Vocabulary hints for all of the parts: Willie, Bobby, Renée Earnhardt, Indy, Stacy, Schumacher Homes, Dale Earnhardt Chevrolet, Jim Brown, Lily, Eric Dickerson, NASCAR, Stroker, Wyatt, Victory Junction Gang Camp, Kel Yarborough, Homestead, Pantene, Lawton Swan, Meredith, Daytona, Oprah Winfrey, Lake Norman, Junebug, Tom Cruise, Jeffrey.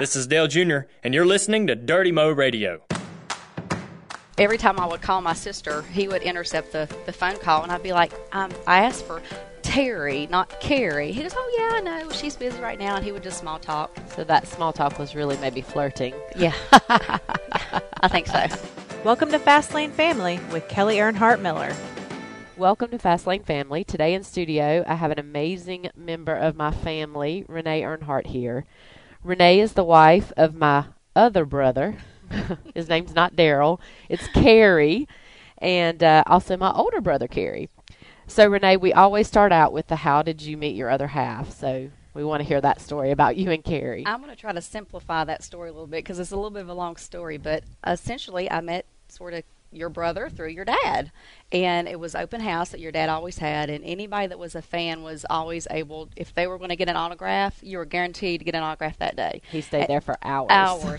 This is Dale Jr., and you're listening to Dirty Mo Radio. Every time I would call my sister, he would intercept the phone call, and I'd be like, I asked for Terry, not Kerry. He goes, oh, yeah, I know. She's busy right now, and he would just small talk. So that small talk was really maybe flirting. Yeah. I think so. Welcome to Fastlane Family with Kelly Earnhardt Miller. Welcome to Fastlane Family. Today in studio, I have an amazing member of my family, Renée Earnhardt, here. Renée is the wife of my other brother. His name's not Daryl. It's Kerry, and also my older brother, Kerry. So, Renée, we always start out with the how did you meet your other half, so we want to hear that story about you and Kerry. I'm going to try to simplify that story a little bit because it's a little bit of a long story, but essentially I met sort of your brother through your dad, and it was open house that your dad always had, and anybody that was a fan was always able, if they were going to get an autograph, you were guaranteed to get an autograph that day. He stayed there for hours.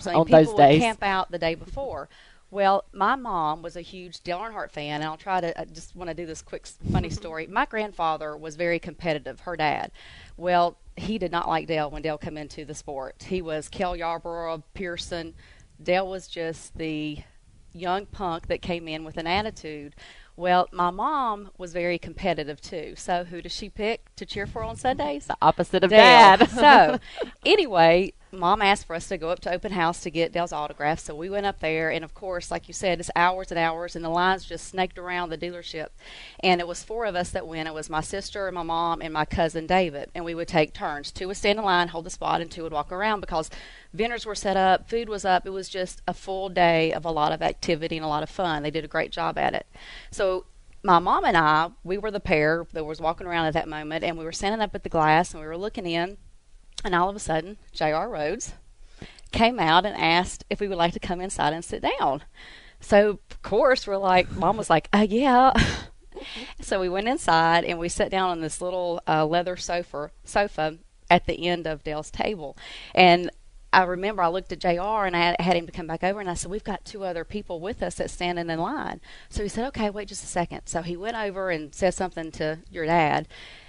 I mean, on those days, people would camp out the day before. Well, my mom was a huge Dale Earnhardt fan, and I just want to do this quick funny story. My grandfather was very competitive, her dad. Well, he did not like Dale when Dale came into the sport. He was Kel Yarborough, Pearson. Dale was just the young punk that came in with an attitude. Well, my mom was very competitive too. So who does she pick to cheer for on Sundays? The opposite of Dad. So anyway, Mom asked for us to go up to open house to get Dale's autograph. So we went up there, and of course, like you said, it's hours and hours, and the lines just snaked around the dealership. And it was four of us that went. It was my sister and my mom and my cousin David, and we would take turns. Two would stand in line, hold the spot, and two would walk around because vendors were set up, food was up. It was just a full day of a lot of activity and a lot of fun. They did a great job at it. So my mom and I, we were the pair that was walking around at that moment, and we were standing up at the glass, and we were looking in. And all of a sudden, J.R. Rhodes came out and asked if we would like to come inside and sit down. So, of course, we're like, Mom was like, yeah. So we went inside, and we sat down on this little leather sofa at the end of Dale's table. And I remember I looked at J.R., and I had him to come back over, and I said, we've got two other people with us that's standing in line. So he said, okay, wait just a second. So he went over and said something to your dad.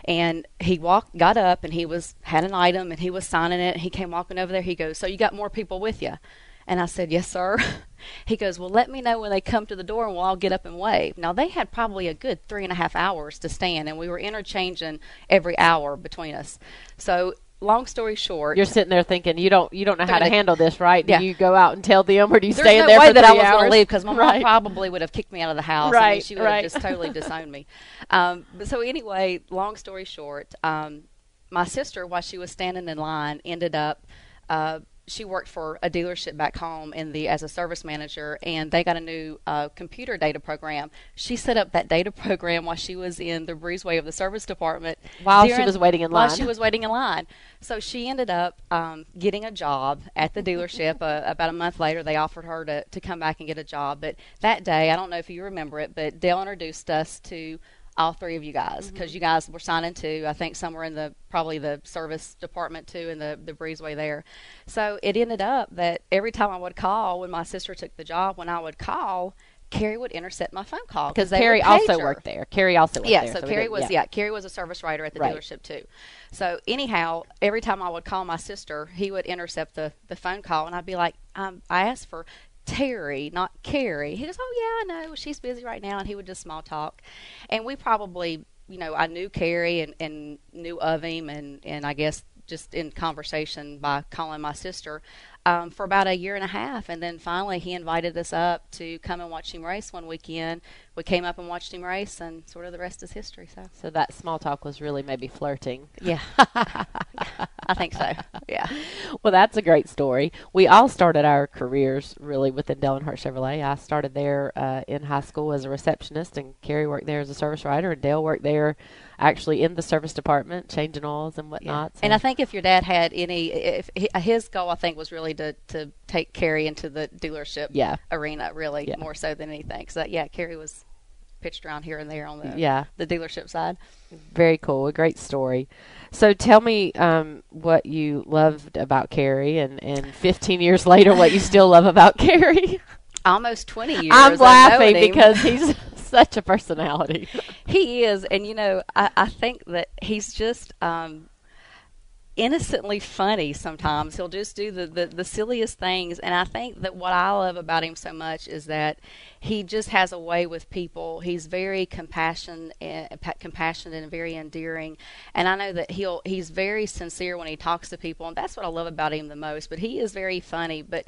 And he got up, and he had an item, and he was signing it. And he came walking over there. He goes, so you got more people with you? And I said, yes, sir. He goes, well, let me know when they come to the door, and we'll all get up and wave. Now, they had probably a good 3.5 hours to stand, and we were interchanging every hour between us. So long story short, you're sitting there thinking you don't know how to handle this, right? Yeah. Do you go out and tell them, or do you stay in there for 3 hours? There's no way that I was going to leave, because my mom probably would have kicked me out of the house. Right, I mean, she would have just totally disowned me. But so anyway, long story short, my sister, while she was standing in line, ended up she worked for a dealership back home as a service manager, and they got a new computer data program. She set up that data program while she was in the breezeway of the service department. While she was waiting in line. So she ended up getting a job at the dealership. About a month later, they offered her to come back and get a job. But that day, I don't know if you remember it, but Dale introduced us to all three of you guys, because you guys were signing too. I think somewhere in probably the service department too, in the breezeway there. So it ended up that every time I would call, when my sister took the job, when I would call, Kerry would intercept my phone call, because Kerry also worked there. So Kerry was a service writer at the dealership too. So anyhow, every time I would call my sister, he would intercept the phone call, and I'd be like, I asked for Terry, not Kerry. He goes, oh, yeah, I know. She's busy right now. And he would just small talk. And we probably, I knew Kerry and knew of him and I guess just in conversation by calling my sister for about 1.5 years. And then finally he invited us up to come and watch him race one weekend. We came up and watched him race, and sort of the rest is history. So that small talk was really maybe flirting. Yeah. I think so. Yeah. Well, that's a great story. We all started our careers really within Dale Earnhardt Chevrolet. I started there in high school as a receptionist, and Kerry worked there as a service writer, and Dale worked there actually in the service department, changing oils and whatnot. Yeah. So. And I think if your dad had his goal, I think, was really to take Kerry into the dealership arena, really, more so than anything. So, Kerry was pitched around here and there on the dealership side. Very cool. A great story. So tell me what you loved about Kerry, and 15 years later, what you still love about Kerry. Almost 20 years. I'm laughing because he's such a personality. He is. And, I think that he's just innocently funny sometimes. He'll just do the silliest things. And I think that what I love about him so much is that he just has a way with people. He's very compassionate and very endearing. And I know that he's very sincere when he talks to people, and that's what I love about him the most. But he is very funny. But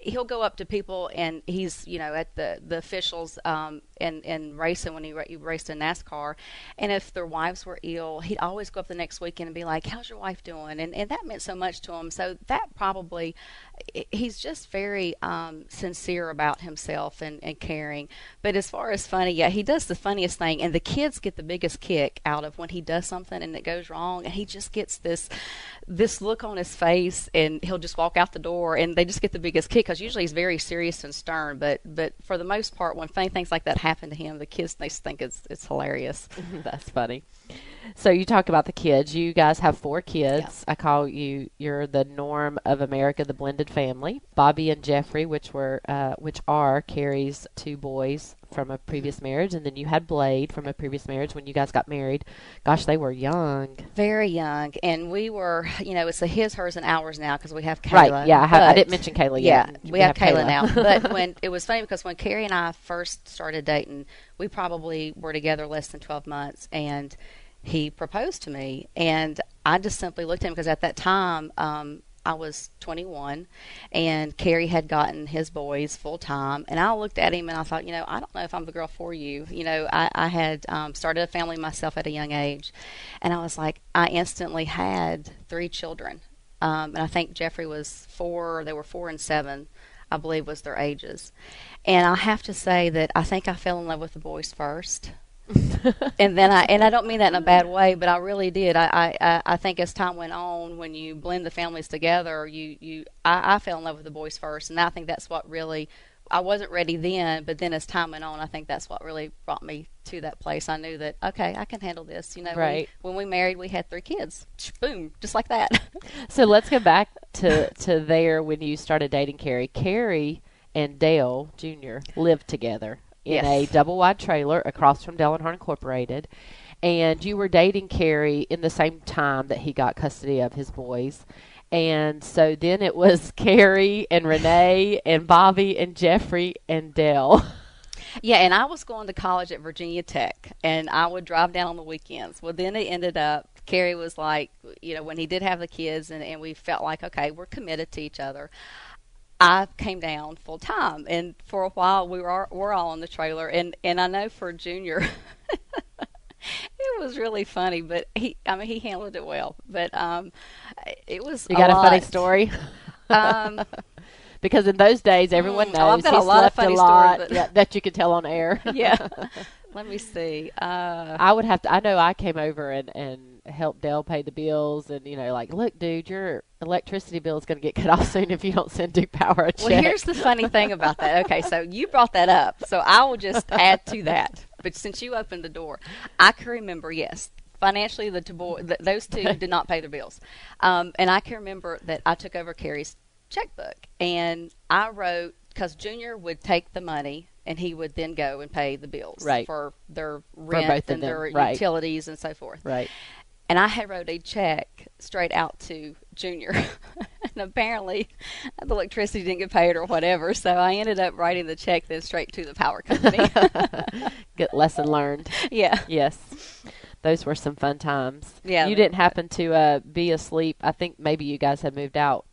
he'll go up to people, and he's, you know, at the officials and racing when he raced in NASCAR. And if their wives were ill, he'd always go up the next weekend and be like, "How's your wife doing?" And that meant so much to him. So that probably, he's just very sincere about himself and caring. But as far as funny, yeah, he does the funniest thing. And the kids get the biggest kick out of when he does something and it goes wrong. And he just gets this look on his face, and he'll just walk out the door, and they just get the biggest kick, because usually he's very serious and stern. But for the most part, when things like that happen to him, the kids, they think it's hilarious. That's funny. So you talk about the kids. You guys have 4 kids. Yeah. I call you're the norm of America, the blended family. Bobby and Jeffrey, which are Kerry's 2 boys from a previous marriage, and then you had Blade from a previous marriage when you guys got married. Gosh, they were young. Very young. And we were, you know, it's a his, hers, and ours now, because we have Kayla. Right, yeah. I didn't mention Kayla yet. Yeah, we have Kayla now. But it was funny, because when Kerry and I first started dating, we probably were together less than 12 months, and he proposed to me, and I just simply looked at him, because at that time, I was 21, and Kerry had gotten his boys full time. And I looked at him and I thought, you know, I don't know if I'm the girl for you. You know, I had started a family myself at a young age, and I was like, I instantly had 3 children. And I think Jeffrey was 4, they were 4 and 7, I believe, was their ages. And I have to say that I think I fell in love with the boys first. And then I don't mean that in a bad way, but I really did. I think as time went on, when you blend the families together, I fell in love with the boys first, and I think that's what really, I wasn't ready then, but then as time went on, I think that's what really brought me to that place. I knew that, okay, I can handle this. You know, right. When we married, we had 3 kids. Boom, just like that. So let's go back to there when you started dating Kerry. Kerry and Dale Jr. lived together in a double-wide trailer across from Dale Earnhardt Incorporated. And you were dating Kerry in the same time that he got custody of his boys. And so then it was Kerry and Renee and Bobby and Jeffrey and Dale. Yeah, and I was going to college at Virginia Tech, and I would drive down on the weekends. Well, then it ended up, Kerry was like, you know, when he did have the kids, and we felt like, okay, we're committed to each other. I came down full time, and for a while we're all in the trailer, and I know for Junior, it was really funny, but he handled it well, but it was. You got a funny story? Because in those days, everyone knows I've got he a lot slept of funny a lot story, that you could tell on air. Yeah, let me see. I would have to. I know I came over and help Dale pay the bills, and you know, like, look, dude, your electricity bill is going to get cut off soon if you don't send Duke Power a check. Well, here's the funny thing about that. Okay, so you brought that up, so I will just add to that. But since you opened the door, I can remember, yes, financially, those two did not pay their bills, and I can remember that I took over Kerry's checkbook, and I wrote, because Junior would take the money, and he would then go and pay the bills for their rent and their utilities and so forth. Right. And I had wrote a check straight out to Junior. And apparently the electricity didn't get paid or whatever, so I ended up writing the check then straight to the power company. Good lesson learned. Yeah. Yes. Those were some fun times. Yeah. You didn't happen to be asleep. I think maybe you guys had moved out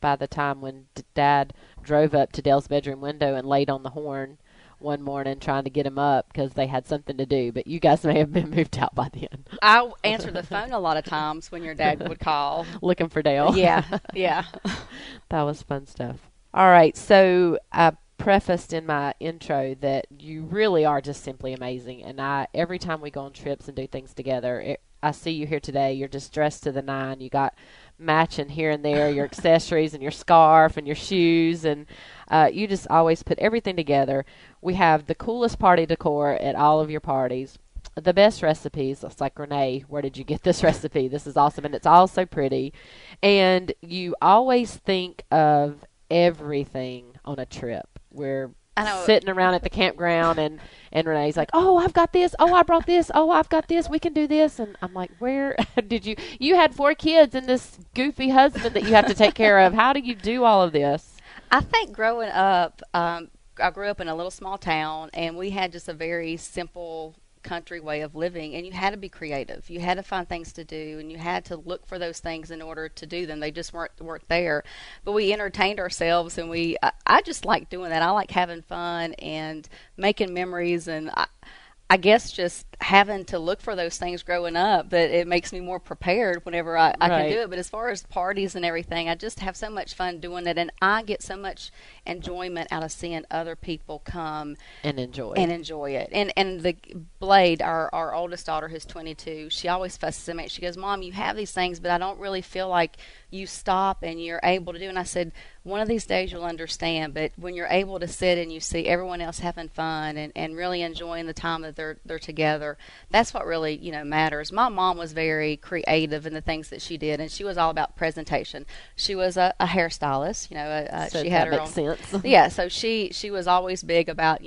by the time when Dad drove up to Dale's bedroom window and laid on the horn one morning trying to get him up because they had something to do, but you guys may have been moved out by then. I answered the phone a lot of times when your dad would call. Looking for Dale. Yeah. That was fun stuff. All right, so I prefaced in my intro that you really are just simply amazing, and every time we go on trips and do things together, I see you here today. You're just dressed to the nine. You got matching here and there, your accessories and your scarf and your shoes, and you just always put everything together. We have the coolest party decor at all of your parties, the best recipes. It's like, Renee, where did you get this recipe? This is awesome, and it's all so pretty. And you always think of everything on a trip. We're sitting around at the campground, and Renee's like, oh, I've got this. Oh, I brought this. Oh, I've got this. We can do this. And I'm like, where did you? You had 4 kids and this goofy husband that you have to take care of. How do you do all of this? I think growing up, I grew up in a little small town, and we had just a very simple country way of living, and you had to be creative. You had to find things to do, and you had to look for those things in order to do them. They just weren't there. But we entertained ourselves, and I just like doing that. I like having fun and making memories, and I guess just having to look for those things growing up, but it makes me more prepared whenever I can do it. But as far as parties and everything, I just have so much fun doing it, and I get so much enjoyment out of seeing other people come and enjoy it. And the Blade, our oldest daughter, who's 22, she always fusses at me. She goes, Mom, you have these things, but I don't really feel like you stop and you're able to do. And I said, one of these days you'll understand, but when you're able to sit and you see everyone else having fun and really enjoying the time that they're together, that's what really, matters. My mom was very creative in the things that she did, and she was all about presentation. She was a hairstylist, so she had her own. Sense. Yeah, so she was always big about,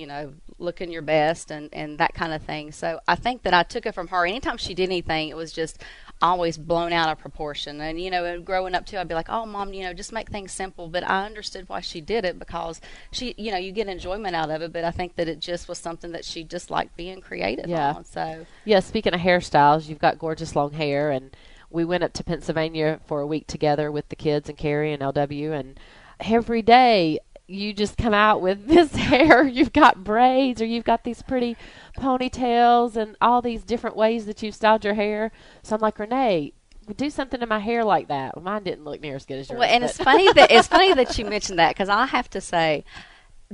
looking your best and that kind of thing. So I think that I took it from her. Anytime she did anything, it was just always blown out of proportion. And, and growing up too, I'd be like, oh, Mom, just make things simple. But I understood why she did it, because she, you get enjoyment out of it. But I think that it just was something that she just liked being creative on. So, yeah, speaking of hairstyles, you've got gorgeous long hair. And we went up to Pennsylvania for a week together with the kids and Kerry and LW. And every day you just come out with this hair. You've got braids, or you've got these pretty ponytails and all these different ways that you've styled your hair. So I'm like, Renee, do something to my hair like that. Well, mine didn't look near as good as yours. Well, and it's funny that you mentioned that, because I have to say,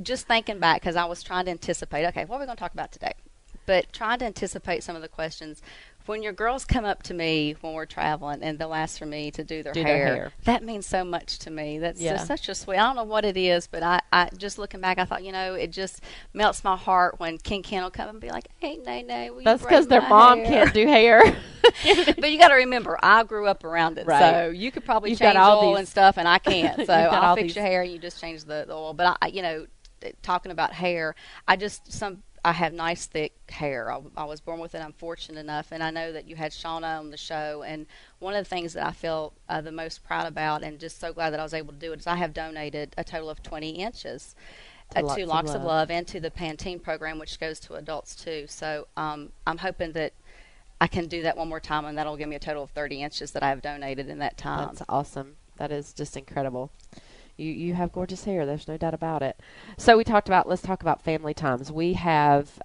just thinking back, because I was trying to anticipate, okay, what are we going to talk about today? But trying to anticipate some of the questions. When your girls come up to me when we're traveling and they'll ask for me to do their hair, that means so much to me. That's just such a sweet. I don't know what it is, but I just looking back, I thought, it just melts my heart when King Ken will come and be like, hey, Nene, will you braid my hair? That's because their mom can't do hair. But you got to remember, I grew up around it, so you could probably change oil and stuff, and I can't. So I'll fix your hair, and you just change the oil. But talking about hair, I have nice thick hair. I was born with it. I'm fortunate enough. And I know that you had Shauna on the show. And one of the things that I feel the most proud about, and just so glad that I was able to do it, is I have donated a total of 20 inches to Locks of Love and to the Pantene program, which goes to adults too. So I'm hoping that I can do that one more time, and that'll give me a total of 30 inches that I have donated in that time. That's awesome. That is just incredible. You have gorgeous hair. There's no doubt about it. So let's talk about family times. We have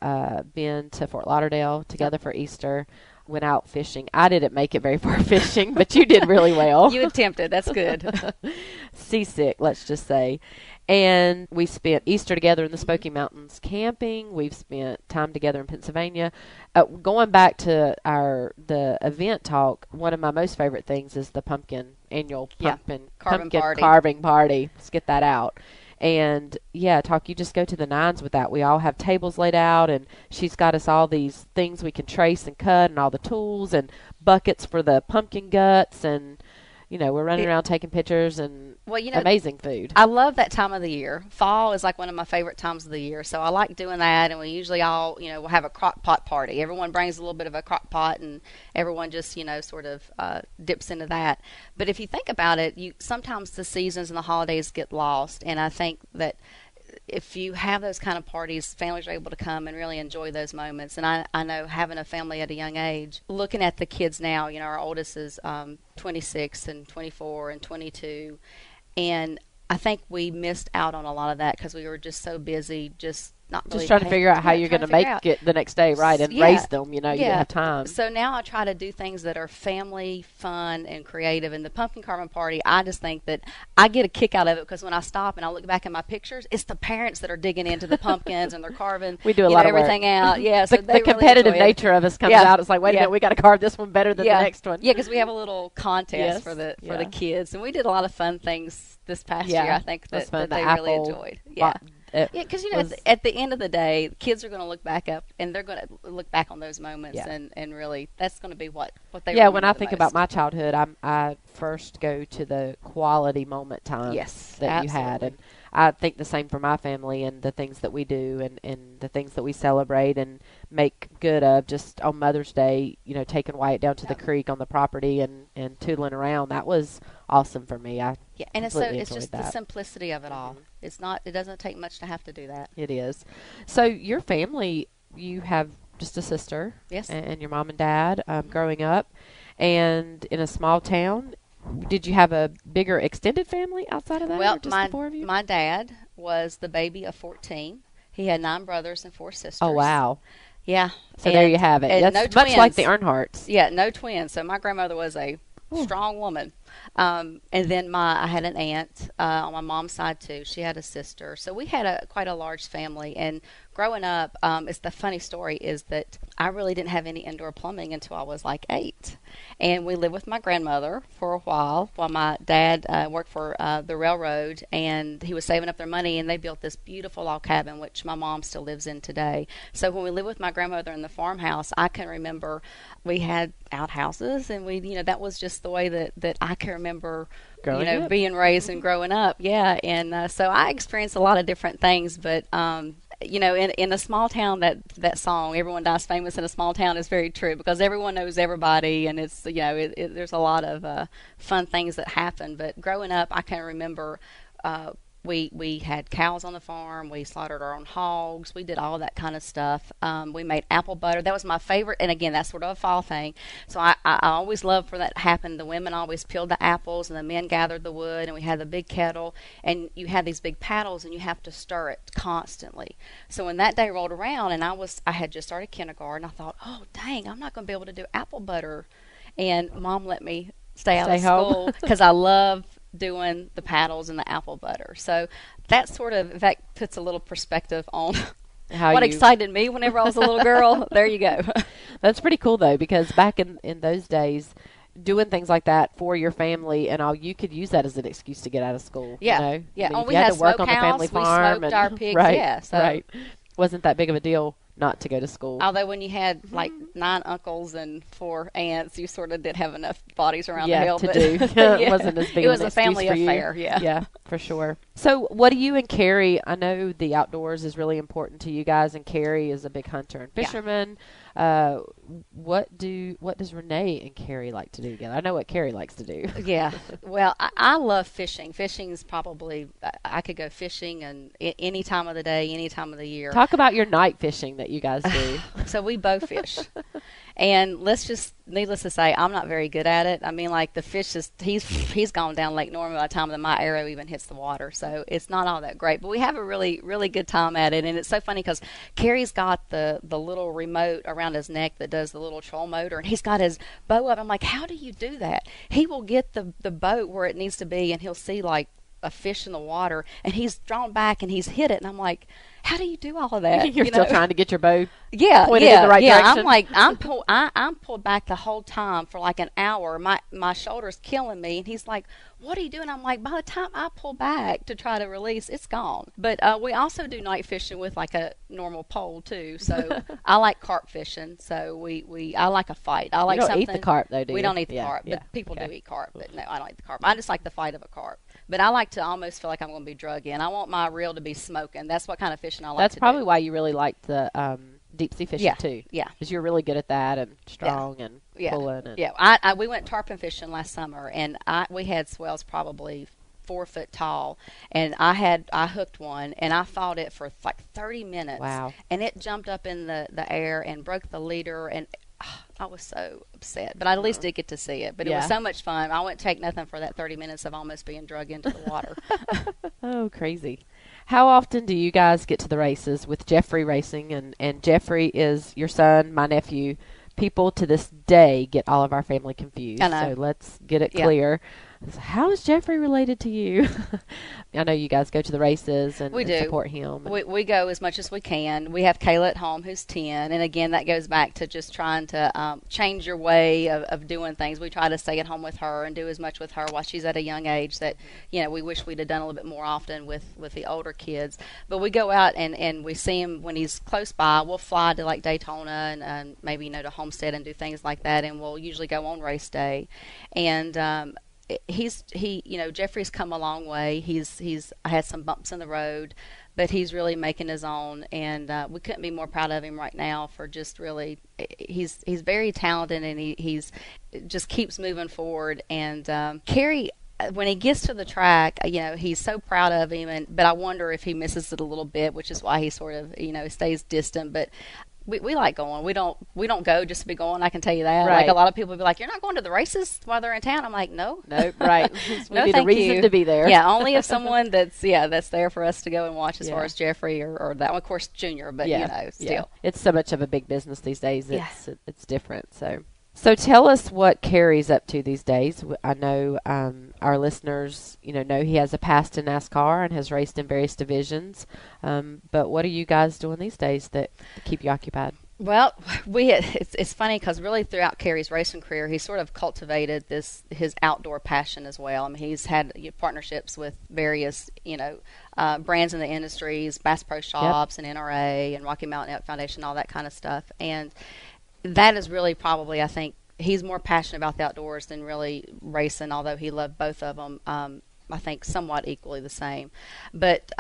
been to Fort Lauderdale together for Easter, went out fishing. I didn't make it very far fishing, but you did really well. You attempted. That's good. Seasick, let's just say. And we spent Easter together in the Smoky Mountains camping. We've spent time together in Pennsylvania. Going back to the event talk, one of my most favorite things is the pumpkin carving party. Let's get that out. And you just go to the nines with that. We all have tables laid out, and she's got us all these things we can trace and cut, and all the tools and buckets for the pumpkin guts, and we're running around taking pictures and amazing food. I love that time of the year. Fall is like one of my favorite times of the year, so I like doing that. And we usually all, we'll have a crock pot party. Everyone brings a little bit of a crock pot, and everyone just, sort of dips into that. But if you think about it, sometimes the seasons and the holidays get lost, and I think that if you have those kind of parties, families are able to come and really enjoy those moments. And I know having a family at a young age, looking at the kids now, our oldest is 26 and 24 and 22. And I think we missed out on a lot of that because we were just so busy trying to figure out how you're going to make it the next day, right, and raise them, you didn't have time. So now I try to do things that are family, fun, and creative. And the pumpkin carving party, I just think that I get a kick out of it because when I stop and I look back at my pictures, it's the parents that are digging into the pumpkins and they're carving we do a lot of everything out. Yeah, so the competitive nature of us comes out. It's like, wait a minute, we got to carve this one better than the next one. Yeah, because we have a little contest for the kids, and we did a lot of fun things this past year. I think that they really enjoyed. Yeah. Because at the end of the day, kids are going to look back up, and they're going to look back on those moments, and really, that's going to be what they. Yeah, when I think about my childhood, I first go to the quality moment time that you had. And I think the same for my family and the things that we do and the things that we celebrate and make good of. Just on Mother's Day, you know, taking Wyatt down to the creek on the property and tootling around, that was awesome for me. And it's just the simplicity of it all. It's not, it doesn't take much to have to do that. It is. So your family, you have just a sister, and your mom and dad growing up, and in a small town. Did you have a bigger extended family outside of that? Well, just the four of you? My dad was the baby of 14. He had 9 brothers and 4 sisters. Oh, wow. Yeah. So there you have it. That's much like the Earnhardts. Yeah, no twins. So my grandmother was a strong woman. And then I had an aunt on my mom's side, too. She had a sister. So we had quite a large family. And growing up, it's the funny story is that I really didn't have any indoor plumbing until I was like 8. And we lived with my grandmother for a while my dad worked for the railroad. And he was saving up their money, and they built this beautiful log cabin, which my mom still lives in today. So when we lived with my grandmother in the farmhouse, I can remember we had outhouses, and we, you know, that was just the way that I can remember being raised and growing up. Yeah. And so I experienced a lot of different things, but in a small town, that song, Everyone Dies Famous in a Small Town, is very true, because everyone knows everybody, and it's, you know, there's a lot of fun things that happen. But growing up, I can remember we had cows on the farm. We slaughtered our own hogs. We did all that kind of stuff. We made apple butter. That was my favorite. And, again, that's sort of a fall thing. So I always loved when that happened. The women always peeled the apples, and the men gathered the wood, and we had the big kettle. And you had these big paddles, and you have to stir it constantly. So when that day rolled around, and I had just started kindergarten, I thought, oh, dang, I'm not going to be able to do apple butter. And Mom let me stay out of school because I love doing the paddles and the apple butter. So that sort of puts a little perspective on what excited me whenever I was a little girl. There you go. That's pretty cool, though, because back in those days, doing things like that for your family and all, you could use that as an excuse to get out of school. Yeah. You know? Yeah. I mean, we had to work on the family farm. We smoked our pigs. Right, yeah. So. Right. Wasn't that big of a deal not to go to school. Although when you had like 9 uncles and 4 aunts, you sort of did have enough bodies around the hill. It wasn't as big. It was a family affair. Yeah. Yeah, for sure. So what do you and Kerry, I know the outdoors is really important to you guys, and Kerry is a big hunter and fisherman. Yeah. What does Renee and Kerry like to do together? I know what Kerry likes to do. Yeah. Well, I love fishing. Fishing is probably, I could go fishing and any time of the day, any time of the year. Talk about your night fishing that you guys do. So we bow fish. And needless to say, I'm not very good at it. I mean, like the fish he's gone down Lake Norman by the time that my arrow even hits the water. So it's not all that great, but we have a really, really good time at it. And it's so funny because Kerry's got the little remote around his neck that does the little troll motor, and he's got his bow up. I'm like, how do you do that? He will get the boat where it needs to be, and he'll see like a fish in the water, and he's drawn back and he's hit it. And I'm like, how do you do all of that? You're still trying to get your bow pointed in the right direction. I'm like, I'm pulled back the whole time for like an hour. My shoulder's killing me. And he's like, what are you doing? I'm like, by the time I pull back to try to release, it's gone. But we also do night fishing with like a normal pole too. So I like carp fishing. So I like a fight. I like you don't something. Eat the carp though, do you? We don't eat the carp, but people do eat carp. But no, I don't eat the carp. I just like the fight of a carp. But I like to almost feel like I'm going to be drug in. I want my reel to be smoking. That's what kind of fishing I like to do. That's probably why you really like the deep sea fishing too. Yeah, because you're really good at that and strong and pulling. And we went tarpon fishing last summer, and we had swells probably 4 foot tall, and I hooked one, and I fought it for like 30 minutes. Wow! And it jumped up in the air and broke the leader, and I was so upset, but I at least did get to see it. But it was so much fun. I wouldn't take nothing for that 30 minutes of almost being drug into the water. Oh, crazy. How often do you guys get to the races with Jeffrey Racing? And Jeffrey is your son, my nephew. People to this day get all of our family confused. So let's get it clear. How is Jeffrey related to you? I know you guys go to the races and support him. We go as much as we can. We have Kayla at home, who's 10. And, again, that goes back to just trying to change your way of doing things. We try to stay at home with her and do as much with her while she's at a young age that, you know, we wish we'd have done a little bit more often with the older kids. But we go out and we see him when he's close by. We'll fly to, like, Daytona and maybe, you know, to Homestead and do things like that. And we'll usually go on race day. And Jeffrey's come a long way. He's had some bumps in the road, but he's really making his own, and we couldn't be more proud of him right now for just really, he's very talented, and he's just keeps moving forward. And Kerry, when he gets to the track, he's so proud of him, but I wonder if he misses it a little bit, which is why he sort of, stays distant. But we like going. We don't go just to be going. I can tell you that. Right. Like a lot of people will be like, "You're not going to the races while they're in town." I'm like, no, right. We need a reason to be there. Yeah, only if someone that's there for us to go and watch. As far as Jeffrey or that one, of course, Junior, but still, it's so much of a big business these days. It's different. So tell us what Kerry's up to these days. I know our listeners, know he has a past in NASCAR and has raced in various divisions. But what are you guys doing these days that keep you occupied? Well, it's funny because really throughout Kerry's racing career, he sort of cultivated his outdoor passion as well. I mean, he's had partnerships with various, brands in the industries, Bass Pro Shops and NRA and Rocky Mountain Elk Foundation, all that kind of stuff. And that is really probably, I think, he's more passionate about the outdoors than really racing, although he loved both of them, I think, somewhat equally the same. But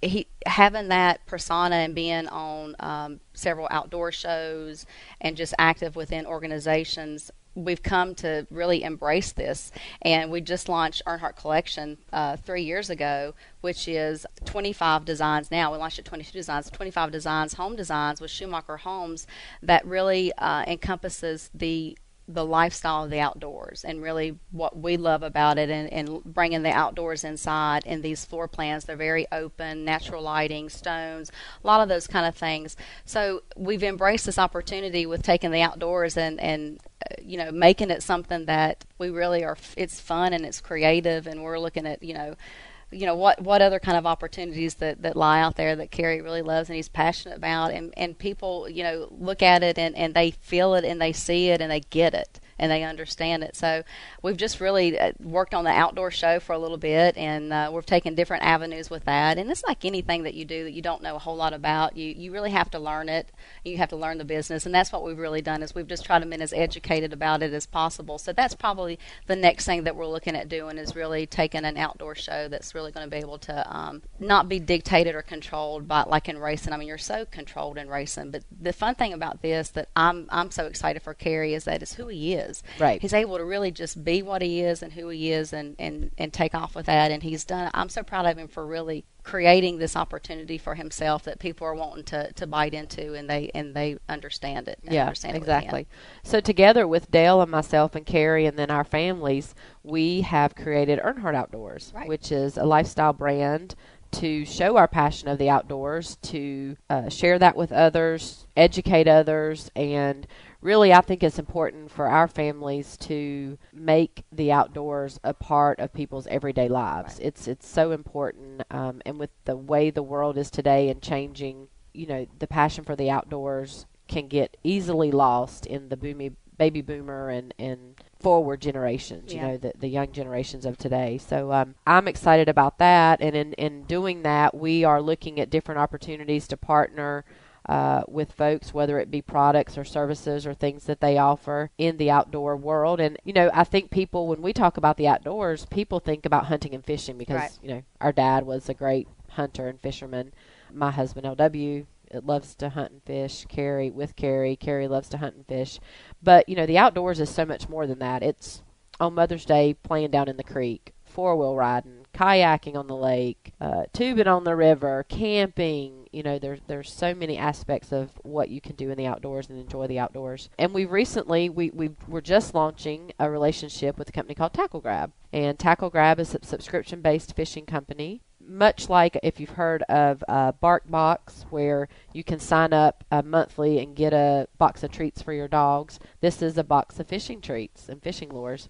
he having that persona and being on several outdoor shows and just active within organizations, we've come to really embrace this. And we just launched Earnhardt Collection 3 years ago, which is 25 designs now. We launched at 22 designs, 25 designs, home designs with Schumacher Homes that really encompasses the lifestyle of the outdoors and really what we love about it, and bringing the outdoors inside in these floor plans. They're very open, natural lighting, stones, a lot of those kind of things. So we've embraced this opportunity with taking the outdoors and making it something that we really are. It's fun and it's creative, and we're looking at, what other kind of opportunities that lie out there that Kerry really loves and he's passionate about, and people, look at it and they feel it and they see it and they get it and they understand it. So we've just really worked on the outdoor show for a little bit, and we've taken different avenues with that. And it's like anything that you do that you don't know a whole lot about. You really have to learn it. You have to learn the business, and that's what we've really done is we've just tried to be as educated about it as possible. So that's probably the next thing that we're looking at doing is really taking an outdoor show that's really going to be able to not be dictated or controlled by, like in racing. I mean, you're so controlled in racing. But the fun thing about this that I'm so excited for Kerry is that it's who he is. Right. He's able to really just be what he is and who he is and take off with that. And he's done. I'm so proud of him for really creating this opportunity for himself that people are wanting to bite into, and they understand it. Exactly. So together with Dale and myself and Kerry and then our families, we have created Earnhardt Outdoors, right, which is a lifestyle brand to show our passion of the outdoors, to share that with others, educate others, and really I think it's important for our families to make the outdoors a part of people's everyday lives. Right. It's so important, and with the way the world is today and changing, the passion for the outdoors can get easily lost in the baby boomer and forward generations, the young generations of today. So I'm excited about that. And in doing that, we are looking at different opportunities to partner with folks, whether it be products or services or things that they offer in the outdoor world. And, I think people, when we talk about the outdoors, people think about hunting and fishing because, right, our dad was a great hunter and fisherman. My husband, LW, it loves to hunt and fish. Kerry loves to hunt and fish. But, the outdoors is so much more than that. It's on Mother's Day playing down in the creek, four-wheel riding, kayaking on the lake, tubing on the river, camping. There's so many aspects of what you can do in the outdoors and enjoy the outdoors. And we've recently, we're just launching a relationship with a company called Tackle Grab. And Tackle Grab is a subscription-based fishing company. Much like if you've heard of BarkBox, where you can sign up monthly and get a box of treats for your dogs, this is a box of fishing treats and fishing lures.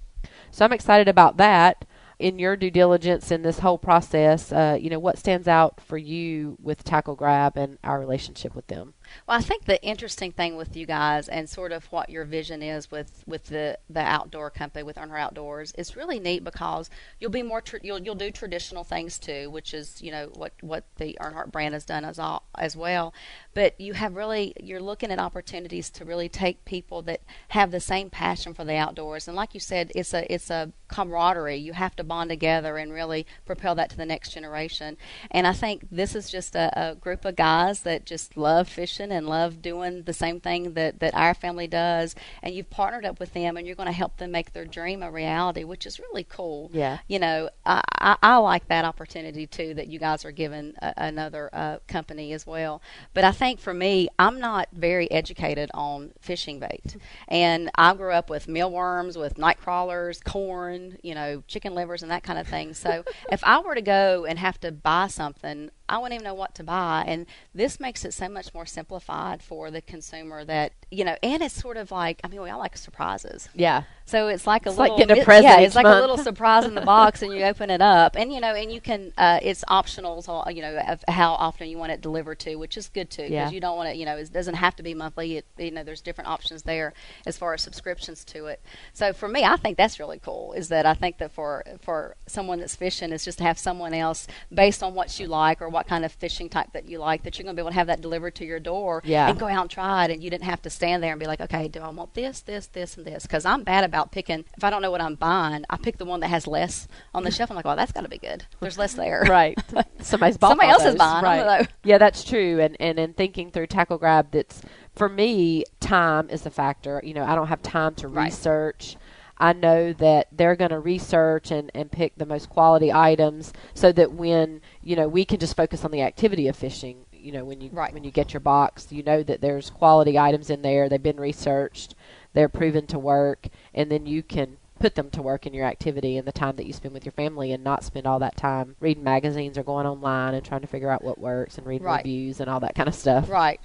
So I'm excited about that. In your due diligence in this whole process, what stands out for you with Tackle Grab and our relationship with them? Well, I think the interesting thing with you guys and sort of what your vision is with the outdoor company, with Earnhardt Outdoors, is really neat because you'll be more you'll do traditional things too, which is, you know, what the Earnhardt brand has done as well. But you have really, you're looking at opportunities to really take people that have the same passion for the outdoors, and like you said, it's a camaraderie. You have to bond together and really propel that to the next generation. And I think this is just a group of guys that just love fishing and love doing the same thing that our family does, and you've partnered up with them and you're going to help them make their dream a reality, which is really cool. Yeah, you know, I like that opportunity too, that you guys are giving another company as well. But I think for me, I'm not very educated on fishing bait, and I grew up with mealworms, with night crawlers, corn, you know, chicken livers and that kind of thing. So if I were to go and have to buy something, I wouldn't even know what to buy. And this makes it so much more simplified for the consumer that, you know, and it's sort of like, I mean, we all like surprises. Yeah. So it's like it's little, like getting a present. Yeah, it's like a little surprise in the box, and you open it up. And, you know, and you can, it's optional, so, you know, of how often you want it delivered to, which is good too, because you don't want it, you know, it doesn't have to be monthly. It, you know, there's different options there as far as subscriptions to it. So for me, I think that's really cool, is that I think that for someone that's fishing, it's just to have someone else based on what you like or what kind of fishing type that you like, that you're going to be able to have that delivered to your door and go out and try it, and you didn't have to stand there and be like, okay, do I want this and this? Because I'm bad about picking. If I don't know what I'm buying, I pick the one that has less on the shelf. I'm like, well, that's got to be good, there's less there. Right. Somebody else is buying. Right. Yeah, that's true. And in thinking through Tackle Grab, that's, for me, time is a factor. You know, I don't have time to research. I know that they're going to research and pick the most quality items, so that when, you know, we can just focus on the activity of fishing. You know, when you get your box, you know that there's quality items in there. They've been researched. They're proven to work. And then you can put them to work in your activity and the time that you spend with your family, and not spend all that time reading magazines or going online and trying to figure out what works and reading reviews and all that kind of stuff. Right.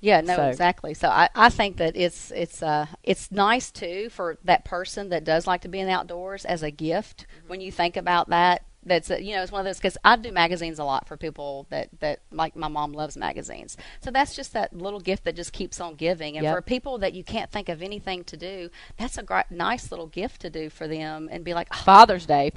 Yeah, no, exactly. So I think that it's nice too for that person that does like to be in the outdoors as a gift. Mm-hmm. When you think about that, that's, you know, it's one of those, because I do magazines a lot for people that like, my mom loves magazines. So that's just that little gift that just keeps on giving. And for people that you can't think of anything to do, that's a great, nice little gift to do for them and be like, oh, Father's Day's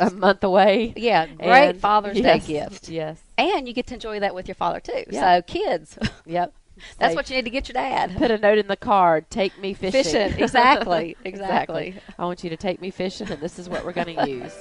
a month away. Yeah, great Father's Day gift. Yes. And you get to enjoy that with your father too. Yeah. So kids. Yep. That's what you need to get your dad. Put a note in the card. Take me fishing. Exactly. I want you to take me fishing, and this is what we're going to use.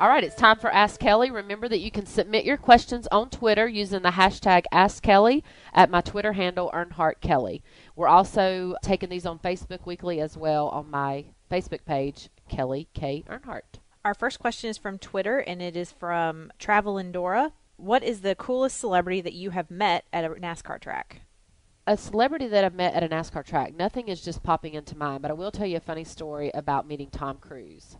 All right, it's time for Ask Kelly. Remember that you can submit your questions on Twitter using the hashtag AskKelly at my Twitter handle, Earnhardt Kelly. We're also taking these on Facebook weekly as well, on my Facebook page, Kelly K. Earnhardt. Our first question is from Twitter, and it is from Travel Endora. What is the coolest celebrity that you have met at a NASCAR track? A celebrity that I've met at a NASCAR track, nothing is just popping into mind, but I will tell you a funny story about meeting Tom Cruise.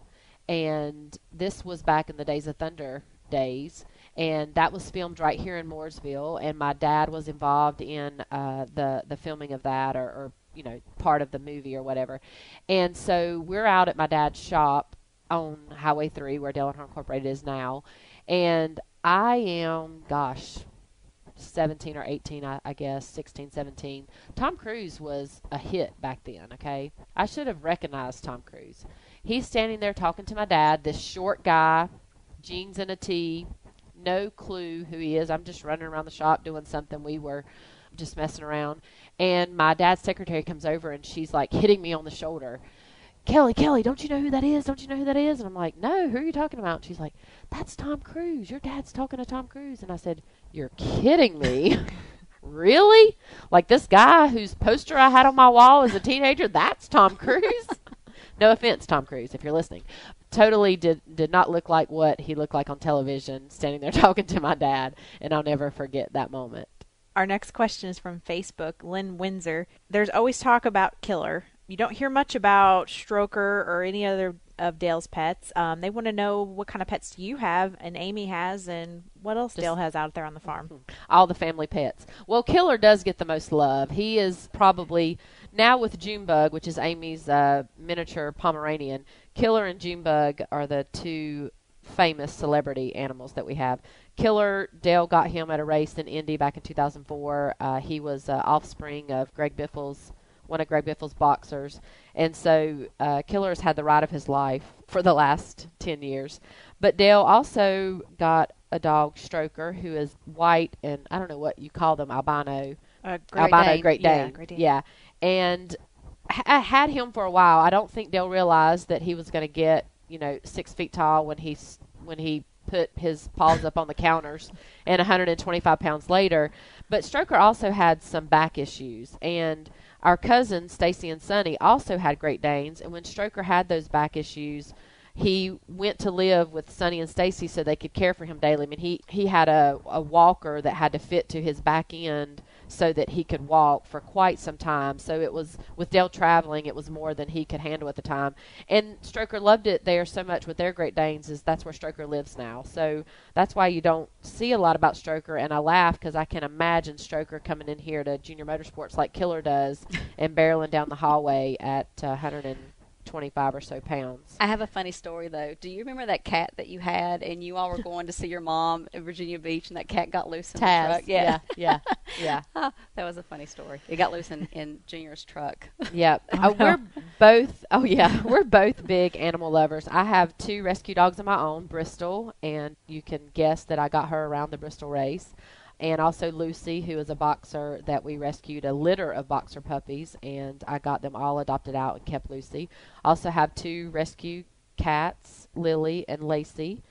And this was back in the Days of Thunder days, and that was filmed right here in Mooresville, and my dad was involved in the filming of that, or you know, part of the movie or whatever. And so we're out at my dad's shop on Highway 3, where Dale Earnhardt Incorporated is now, and I am, 17 or 18, I guess, 16, 17. Tom Cruise was a hit back then, okay? I should have recognized Tom Cruise. He's standing there talking to my dad, this short guy, jeans and a tee, no clue who he is. I'm just running around the shop doing something. We were just messing around. And my dad's secretary comes over, and she's, like, hitting me on the shoulder. Kelly, don't you know who that is? Don't you know who that is? And I'm like, no, who are you talking about? And she's like, that's Tom Cruise. Your dad's talking to Tom Cruise. And I said, you're kidding me. Really? Like, this guy whose poster I had on my wall as a teenager, that's Tom Cruise? No offense, Tom Cruise, if you're listening. Totally did not look like what he looked like on television, standing there talking to my dad. And I'll never forget that moment. Our next question is from Facebook, Lynn Windsor. There's always talk about Killer. You don't hear much about Stroker or any other of Dale's pets. They want to know what kind of pets do you have, and Amy has, and what else Dale has out there on the farm. All the family pets. Well, Killer does get the most love. He is probably, now with Junebug, which is Amy's miniature Pomeranian, Killer and Junebug are the two famous celebrity animals that we have. Killer, Dale got him at a race in Indy back in 2004. He was offspring of one of Greg Biffle's boxers. And so Killer's had the ride of his life for the last 10 years. But Dale also got a dog, Stroker, who is white and I don't know what you call them, albino. Great Dane. Yeah. And I had him for a while. I don't think Dale realized that he was going to get, 6 feet tall when he put his paws up on the counters and 125 pounds later. But Stroker also had some back issues. And our cousins, Stacy and Sonny, also had Great Danes. And when Stroker had those back issues, he went to live with Sonny and Stacy so they could care for him daily. I mean, he had a walker that had to fit to his back end so that he could walk for quite some time. So it was, with Dale traveling, it was more than he could handle at the time. And Stroker loved it there so much with their Great Danes is that's where Stroker lives now. So that's why you don't see a lot about Stroker. And I laugh because I can imagine Stroker coming in here to Junior Motorsports like Killer does and barreling down the hallway at 125 or so pounds. I have a funny story though. Do you remember that cat that you had and you all were going to see your mom at Virginia Beach and that cat got loose in the truck? Yeah. Oh, that was a funny story. It got loose in Junior's truck. Yeah. We're both big animal lovers. I have two rescue dogs of my own, Bristol, and you can guess that I got her around the Bristol race. And also Lucy, who is a boxer that we rescued a litter of boxer puppies, and I got them all adopted out and kept Lucy. Also have two rescue cats, Lily and Lacey,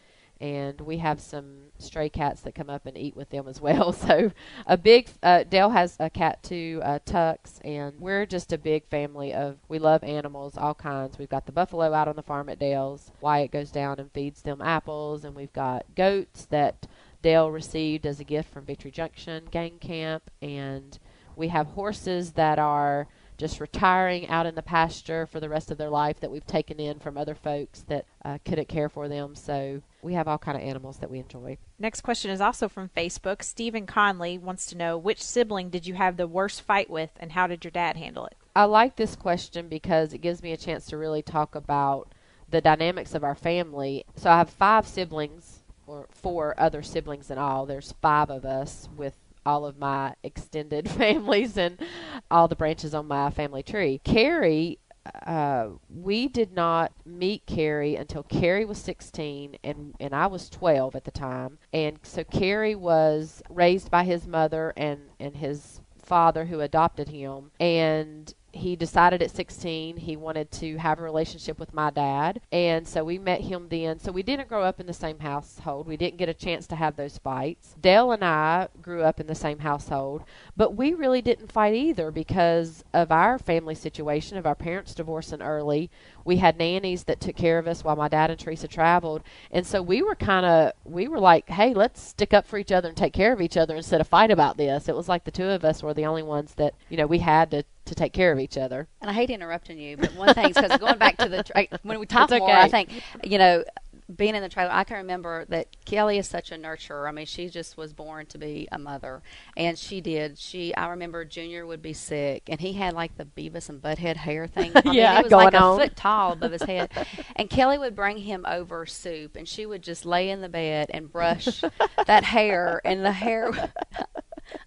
and we have some stray cats that come up and eat with them as well. So a big, Dale has a cat too, Tux, and we're just a big family of, we love animals, all kinds. We've got the buffalo out on the farm at Dale's. Wyatt goes down and feeds them apples, and we've got goats that Dale received as a gift from Victory Junction Gang Camp, and we have horses that are just retiring out in the pasture for the rest of their life that we've taken in from other folks that couldn't care for them. So we have all kind of animals that we enjoy. Next question is also from Facebook. Stephen Conley wants to know, which sibling did you have the worst fight with and how did your dad handle it? I like this question because it gives me a chance to really talk about the dynamics of our family. So I have five siblings, or four other siblings in all. There's five of us with all of my extended families and all the branches on my family tree. Kerry, we did not meet Kerry until Kerry was 16 and I was 12 at the time. And so Kerry was raised by his mother and his father who adopted him. And he decided at 16 he wanted to have a relationship with my dad. And so we met him then. So we didn't grow up in the same household. We didn't get a chance to have those fights. Dale and I grew up in the same household, but we really didn't fight either because of our family situation, of our parents divorcing early. We had nannies that took care of us while my dad and Teresa traveled. And so we were like, hey, let's stick up for each other and take care of each other instead of fight about this. It was like the two of us were the only ones that, we had to take care of each other. And I hate interrupting you, but one thing is because going back to when we talk more, I think, being in the trailer, I can remember that Kelly is such a nurturer. I mean, she just was born to be a mother, and she did. I remember Junior would be sick, and he had like the Beavis and Butthead hair thing. He was like a foot tall above his head. And Kelly would bring him over soup, and she would just lay in the bed and brush that hair, and the hair.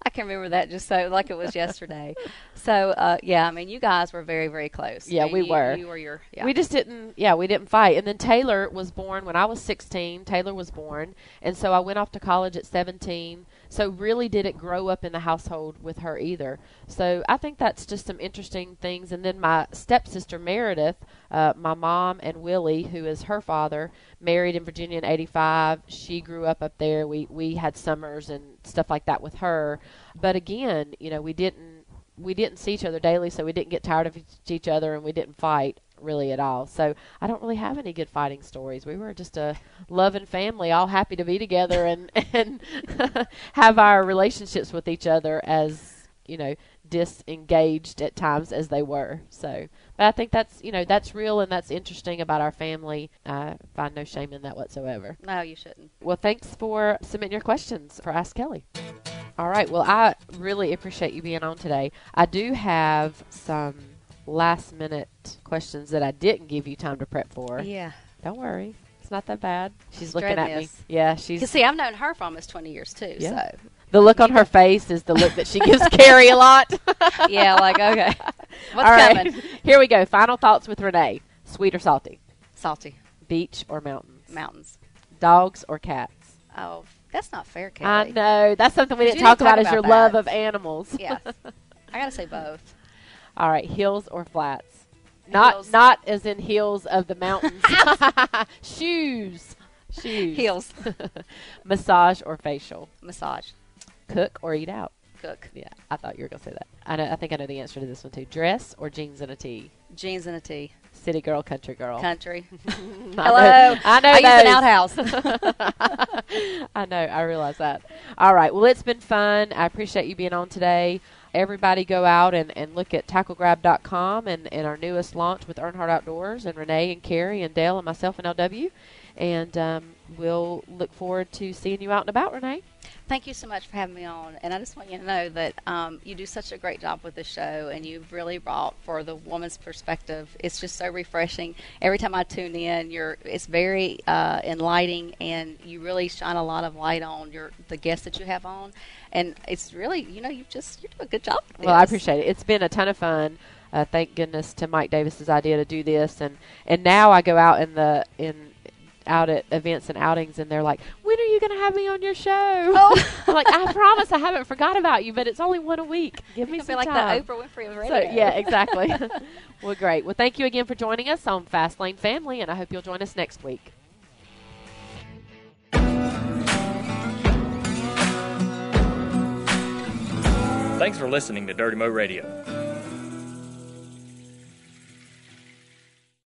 I can remember that just so like it was yesterday. So, you guys were very, very close. Yeah, we were. You were your. Yeah. We just didn't. Yeah, we didn't fight. And then Taylor was born when I was 16. Taylor was born, and so I went off to college at 17. So really didn't grow up in the household with her either. So I think that's just some interesting things. And then my stepsister Meredith, my mom and Willie, who is her father, married in Virginia in 85. She grew up there. We had summers and stuff like that with her. But again, we didn't see each other daily, so we didn't get tired of each other and we didn't fight really at all. So I don't really have any good fighting stories. We were just a loving family, all happy to be together and have our relationships with each other as, disengaged at times as they were. So, but I think that's, that's real and that's interesting about our family. I find no shame in that whatsoever. No, you shouldn't. Well, thanks for submitting your questions for Ask Kelly. All right. Well, I really appreciate you being on today. I do have some last minute questions that I didn't give you time to prep for. Yeah. Don't worry. It's not that bad. She's looking at me. Yeah, she's. 'Cause see, I've known her for almost 20 years too. Yeah. So the look on her face is the look that she gives Kerry a lot. Yeah, like okay, what's coming? Here we go. Final thoughts with Renee. Sweet or salty? Salty. Beach or mountains? Mountains. Dogs or cats? Oh, that's not fair, Kelly. I know. That's something we didn't talk about is your love of animals. Yes. I gotta say both. All right, hills or flats? Not as in hills of the mountains. Shoes. Heels. Massage or facial? Massage. Cook or eat out? Cook. Yeah, I thought you were gonna say that. I think I know the answer to this one too. Dress or jeans and a tee? Jeans and a tee. City girl, country girl. Country. Hello. I use an outhouse. I know. I realize that. All right. Well, it's been fun. I appreciate you being on today. Everybody go out and look at tacklegrab.com and our newest launch with Earnhardt Outdoors and Renee and Kerry and Dale and myself and LW. And we'll look forward to seeing you out and about, Renee. Thank you so much for having me on. And I just want you to know that you do such a great job with the show, and you've really brought for the woman's perspective. It's just so refreshing. Every time I tune in, it's very enlightening, and you really shine a lot of light on the guests that you have on. And it's really, you do a good job with this. Well, I appreciate it. It's been a ton of fun. Thank goodness to Mike Davis's idea to do this. And now I go out out at events and outings, and they're like, when are you going to have me on your show? Oh. I'm like, I promise I haven't forgot about you, but it's only one a week. Give me some time. It'll be like the Oprah Winfrey of radio. So, yeah, exactly. Well, great. Well, thank you again for joining us on Fast Lane Family, and I hope you'll join us next week. Thanks for listening to Dirty Mo Radio.